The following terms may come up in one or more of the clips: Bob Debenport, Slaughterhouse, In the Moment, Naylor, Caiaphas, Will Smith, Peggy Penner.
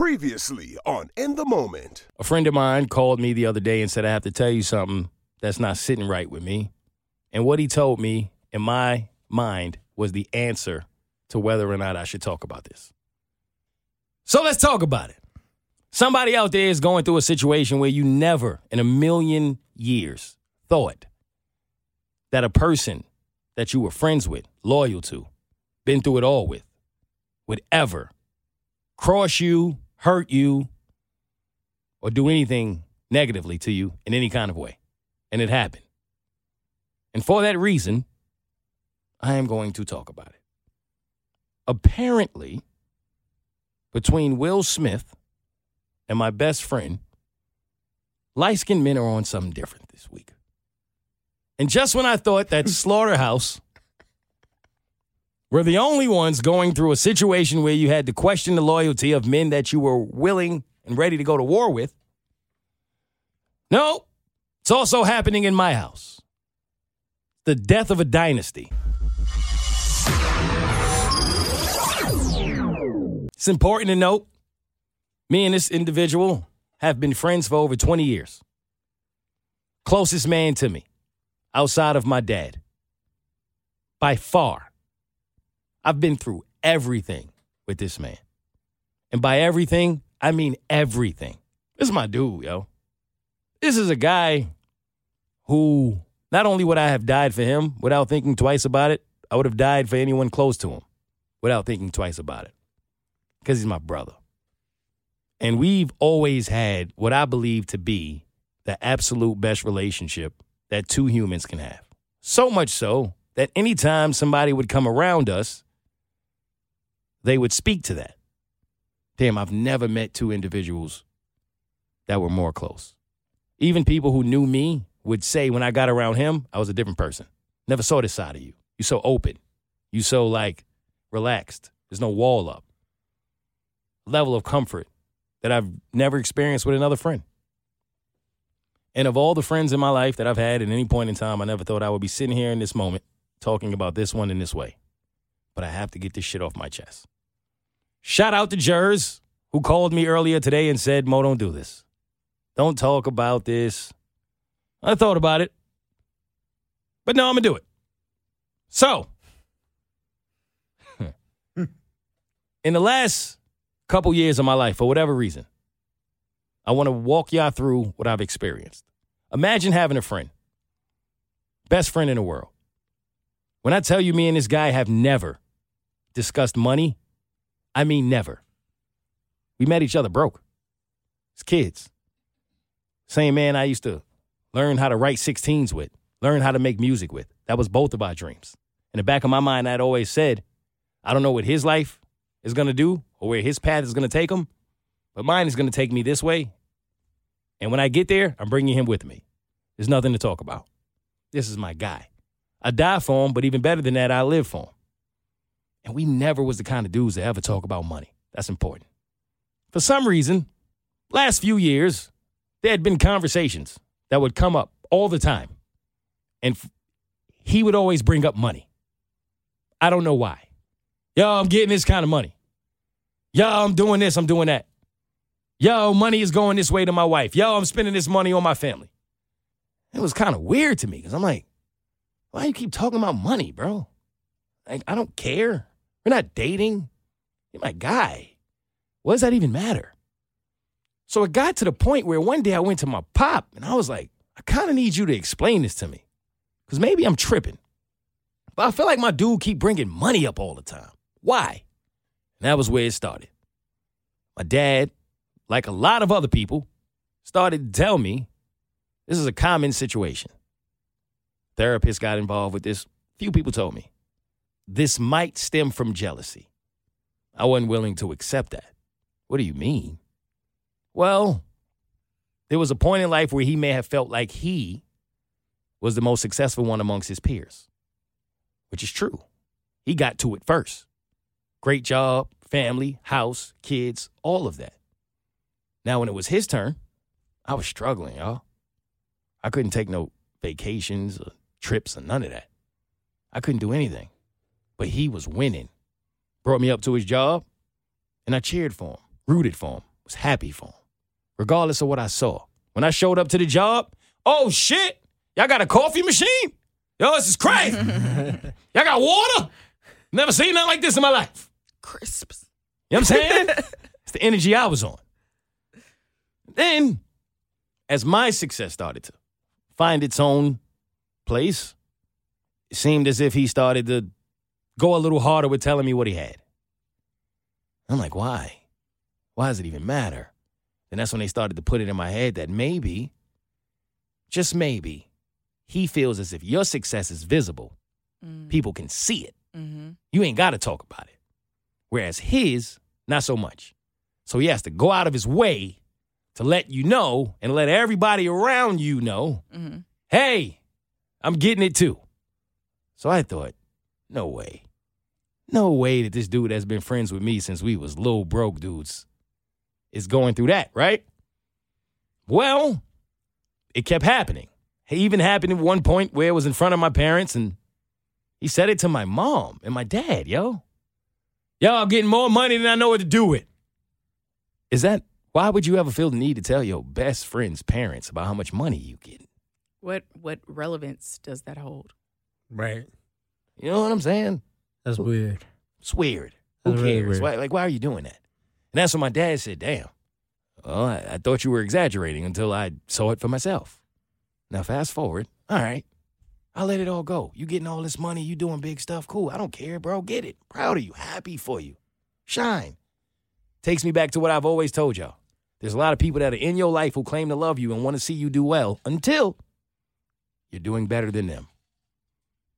Previously on In the Moment. A friend of mine called me the other day and said, I have to tell you something that's not sitting right with me. And what he told me, in my mind, was the answer to whether or not I should talk about this. So let's talk about it. Somebody out there is going through a situation where you never in a million years thought that a person that you were friends with, loyal to, been through it all with, would ever cross you, hurt you, or do anything negatively to you in any kind of way. And it happened. And for that reason, I am going to talk about it. Apparently, between Will Smith and my best friend, light-skinned men are on something different this week. And just when I thought that Slaughterhouse were the only ones going through a situation where you had to question the loyalty of men that you were willing and ready to go to war with, no, it's also happening in my house. The death of a dynasty. It's important to note, me and this individual have been friends for over 20 years. Closest man to me, outside of my dad. By far. I've been through everything with this man. And by everything, I mean everything. This is my dude, yo. This is a guy who, not only would I have died for him without thinking twice about it, I would have died for anyone close to him without thinking twice about it. Because he's my brother. And we've always had what I believe to be the absolute best relationship that two humans can have. So much so that anytime somebody would come around us, they would speak to that. Damn, I've never met two individuals that were more close. Even people who knew me would say when I got around him, I was a different person. Never saw this side of you. You so open. You so, relaxed. There's no wall up. Level of comfort that I've never experienced with another friend. And of all the friends in my life that I've had at any point in time, I never thought I would be sitting here in this moment talking about this one in this way. But I have to get this shit off my chest. Shout out to Jers, who called me earlier today and said, Mo, don't do this. Don't talk about this. I thought about it. But no, I'm going to do it. So, in the last couple years of my life, for whatever reason, I want to walk y'all through what I've experienced. Imagine having a friend. Best friend in the world. When I tell you me and this guy have never discussed money, I mean never. We met each other broke. As kids. Same man I used to learn how to write 16s with, learn how to make music with. That was both of our dreams. In the back of my mind, I'd always said, I don't know what his life is going to do or where his path is going to take him, but mine is going to take me this way. And when I get there, I'm bringing him with me. There's nothing to talk about. This is my guy. I die for him, but even better than that, I live for him. And we never was the kind of dudes that ever talk about money. That's important. For some reason, last few years, there had been conversations that would come up all the time. And he would always bring up money. I don't know why. Yo, I'm getting this kind of money. Yo, I'm doing this, I'm doing that. Yo, money is going this way to my wife. Yo, I'm spending this money on my family. It was kind of weird to me because I'm like, why you keep talking about money, bro? Like, I don't care. We're not dating. You're my guy. What does that even matter? So it got to the point where one day I went to my pop and I was like, I kind of need you to explain this to me because maybe I'm tripping. But I feel like my dude keep bringing money up all the time. Why? And that was where it started. My dad, like a lot of other people, started to tell me this is a common situation. Therapists got involved with this. Few people told me this might stem from jealousy. I wasn't willing to accept that. What do you mean? Well, there was a point in life where he may have felt like he was the most successful one amongst his peers, which is true. He got to it first. Great job, family, house, kids, all of that. Now, when it was his turn, I was struggling, y'all. I couldn't take no vacations or trips or none of that. I couldn't do anything. But he was winning. Brought me up to his job, and I cheered for him, rooted for him, was happy for him, regardless of what I saw. When I showed up to the job, oh, shit, y'all got a coffee machine? Yo, this is crazy. Y'all got water? Never seen nothing like this in my life. Crisps. You know what I'm saying? It's the energy I was on. Then, as my success started to find its own place, it seemed as if he started to go a little harder with telling me what he had. I'm like, why? Why does it even matter? And that's when they started to put it in my head that maybe, just maybe, he feels as if your success is visible. Mm. People can see it. Mm-hmm. You ain't got to talk about it. Whereas his, not so much. So he has to go out of his way to let you know and let everybody around you know, mm-hmm. Hey, I'm getting it too. So I thought, no way. No way that this dude that's been friends with me since we was little broke dudes is going through that, right? Well, it kept happening. It even happened at one point where it was in front of my parents, and he said it to my mom and my dad, yo. Yo, I'm getting more money than I know what to do with. Is that, why would you ever feel the need to tell your best friend's parents about how much money you get? What relevance does that hold? Right. You know what I'm saying? That's weird. It's weird. That's Who cares? Really weird. Why are you doing that? And that's when my dad said, damn, well, I thought you were exaggerating until I saw it for myself. Now, fast forward. All right. I let it all go. You getting all this money. You doing big stuff. Cool. I don't care, bro. Get it. Proud of you. Happy for you. Shine. Takes me back to what I've always told y'all. There's a lot of people that are in your life who claim to love you and want to see you do well until you're doing better than them.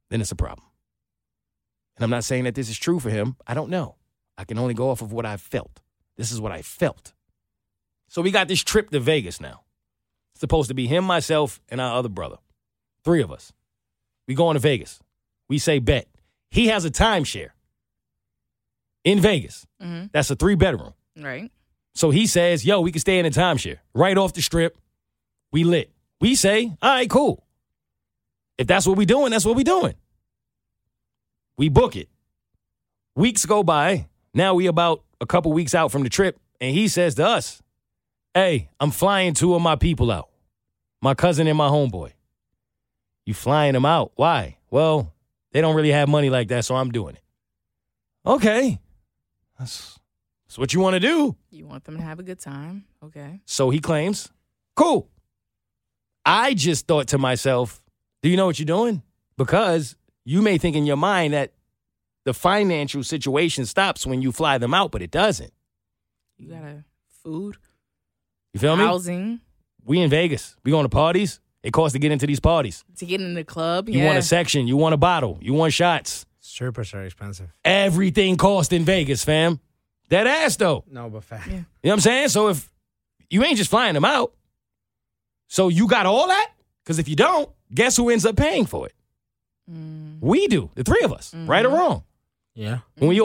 Then it's a problem. And I'm not saying that this is true for him. I don't know. I can only go off of what I felt. This is what I felt. So we got this trip to Vegas now. It's supposed to be him, myself, and our other brother. Three of us. We going to Vegas. We say bet. He has a timeshare in Vegas. Mm-hmm. That's a 3-bedroom. Right. So he says, yo, we can stay in a timeshare right off the strip. We lit. We say, all right, cool. If that's what we doing, that's what we doing. We book it. Weeks go by. Now we about a couple weeks out from the trip, and he says to us, hey, I'm flying two of my people out, my cousin and my homeboy. You flying them out? Why? Well, they don't really have money like that, so I'm doing it. Okay. That's what you want to do. You want them to have a good time. Okay. So he claims, cool. I just thought to myself, do you know what you're doing? Because you may think in your mind that the financial situation stops when you fly them out, but it doesn't. You got to food. You feel me? Housing. We in Vegas. We going to parties. It costs to get into these parties. To get in the club, yeah. You want a section. You want a bottle. You want shots. Strippers are expensive. Everything costs in Vegas, fam. That ass, though. No, but fact. Yeah. You know what I'm saying? So if you ain't just flying them out, so you got all that? Because if you don't, guess who ends up paying for it? Mm. We do. The three of us. Mm-hmm. Right or wrong? Yeah. When we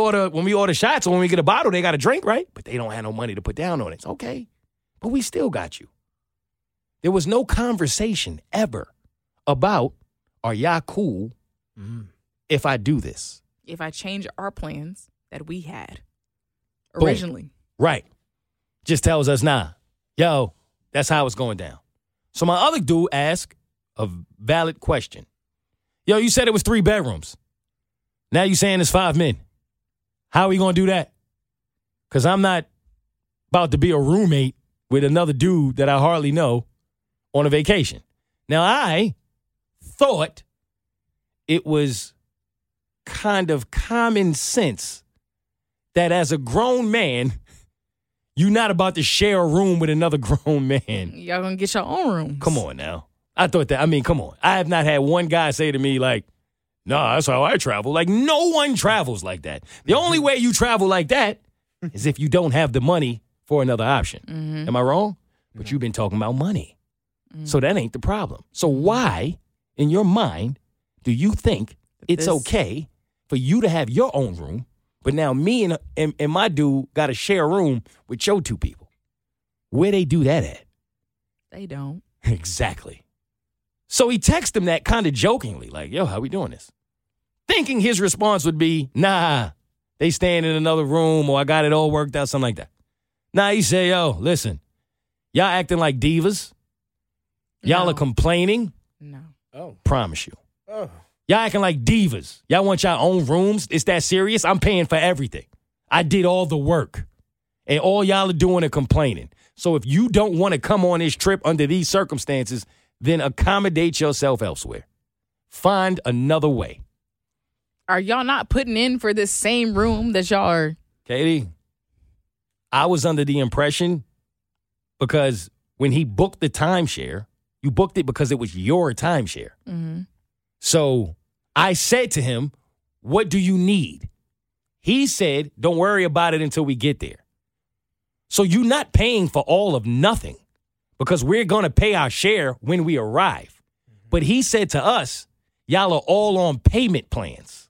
order shots or when we get a bottle, they got a drink, right? But they don't have no money to put down on it. It's okay. But we still got you. There was no conversation ever about, are y'all cool if I do this? If I change our plans that we had originally. Boom. Right. Just tells us, nah. Yo, that's how it's going down. So my other dude asked a valid question. Yo, you said it was 3 bedrooms. Now you saying it's 5 men. How are we going to do that? Because I'm not about to be a roommate with another dude that I hardly know on a vacation. Now, I thought it was kind of common sense that as a grown man, you're not about to share a room with another grown man. Y'all going to get your own rooms. Come on now. I thought that. I mean, come on. I have not had one guy say to me like, nah, that's how I travel. Like, no one travels like that. The only way you travel like that is if you don't have the money for another option. Mm-hmm. Am I wrong? But You've been talking about money. Mm-hmm. So that ain't the problem. So why, in your mind, do you think it's okay for you to have your own room, but now me and my dude got to share a room with your two people? Where they do that at? They don't. Exactly. So he texted him that kind of jokingly, like, yo, how we doing this? Thinking his response would be, nah, they staying in another room or I got it all worked out, something like that. Nah, he say, yo, listen, y'all acting like divas. Y'all are complaining. No. Oh. Promise you. Oh. Y'all acting like divas. Y'all want y'all own rooms. It's that serious. I'm paying for everything. I did all the work. And all y'all are doing are complaining. So if you don't want to come on this trip under these circumstances, then accommodate yourself elsewhere. Find another way. Are y'all not putting in for this same room that y'all are? Katie, I was under the impression because when he booked the timeshare, you booked it because it was your timeshare. Mm-hmm. So I said to him, what do you need? He said, don't worry about it until we get there. So you're not paying for all of nothing because we're going to pay our share when we arrive. But he said to us, y'all are all on payment plans.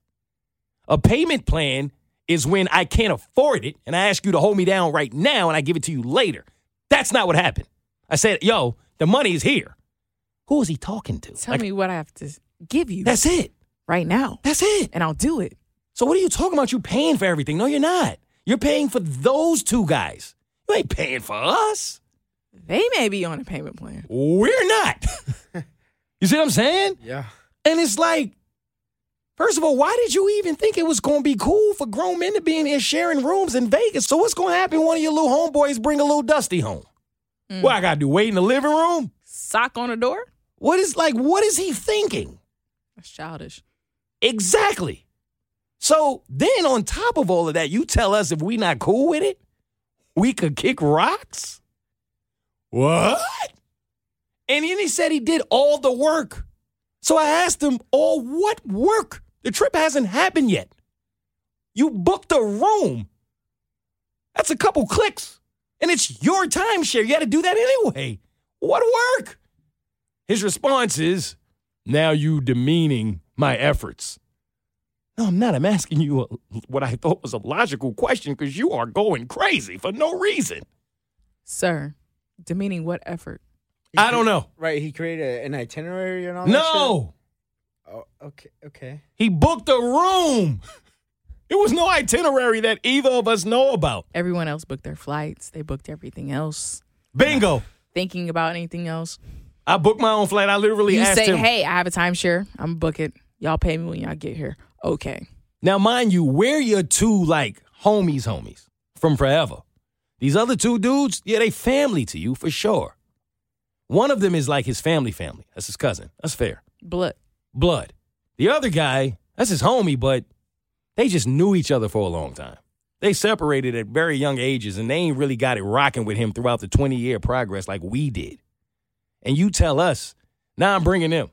A payment plan is when I can't afford it and I ask you to hold me down right now and I give it to you later. That's not what happened. I said, yo, the money is here. Who is he talking to? Tell me what I have to give you. That's it. Right now. That's it. And I'll do it. So what are you talking about? You paying for everything? No, you're not. You're paying for those two guys. You ain't paying for us. They may be on a payment plan. We're not. You see what I'm saying? Yeah. And it's like, first of all, why did you even think it was going to be cool for grown men to be in here sharing rooms in Vegas? So what's going to happen when one of your little homeboys bring a little Dusty home? Mm. What I got to do, wait in the living room? Sock on the door? What is he thinking? That's childish. Exactly. So then on top of all of that, you tell us if we not cool with it? We could kick rocks? What? And then he said he did all the work. So I asked him, all what work? The trip hasn't happened yet. You booked a room. That's a couple clicks. And it's your timeshare. You got to do that anyway. What work? His response is, now you demeaning my efforts. No, I'm not. I'm asking you what I thought was a logical question because you are going crazy for no reason. Sir, demeaning what effort? I don't know. Right, he created an itinerary and all that shit? No. Oh, okay. He booked a room. There was no itinerary that either of us know about. Everyone else booked their flights. They booked everything else. Bingo. Thinking about anything else. I booked my own flight. I literally asked him. You say, hey, I have a timeshare. I'm going to book it. Y'all pay me when y'all get here. Okay. Now, mind you, we're your two, like, homies from forever. These other two dudes, yeah, they family to you for sure. One of them is like his family. That's his cousin. That's fair. Blood. The other guy, that's his homie, but they just knew each other for a long time. They separated at very young ages, and they ain't really got it rocking with him throughout the 20-year progress like we did. And you tell us, now I'm bringing them.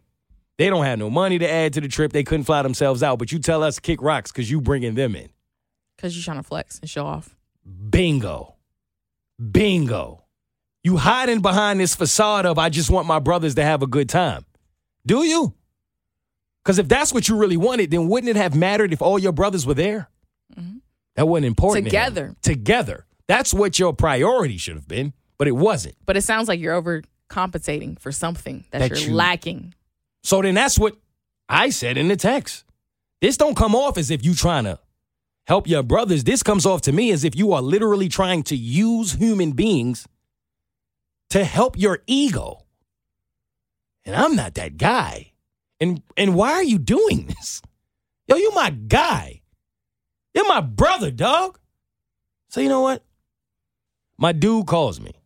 They don't have no money to add to the trip. They couldn't fly themselves out, but you tell us kick rocks because you bringing them in. Because you're trying to flex and show off. Bingo. You hiding behind this facade of I just want my brothers to have a good time. Do you? Because if that's what you really wanted, then wouldn't it have mattered if all your brothers were there? Mm-hmm. That wasn't important. Together. That's what your priority should have been, but it wasn't. But it sounds like you're overcompensating for something that you're lacking. So then that's what I said in the text. This don't come off as if you trying to help your brothers. This comes off to me as if you are literally trying to use human beings to help your ego. And I'm not that guy. And why are you doing this? Yo, you my guy. You're my brother, dog. So you know what? My dude calls me.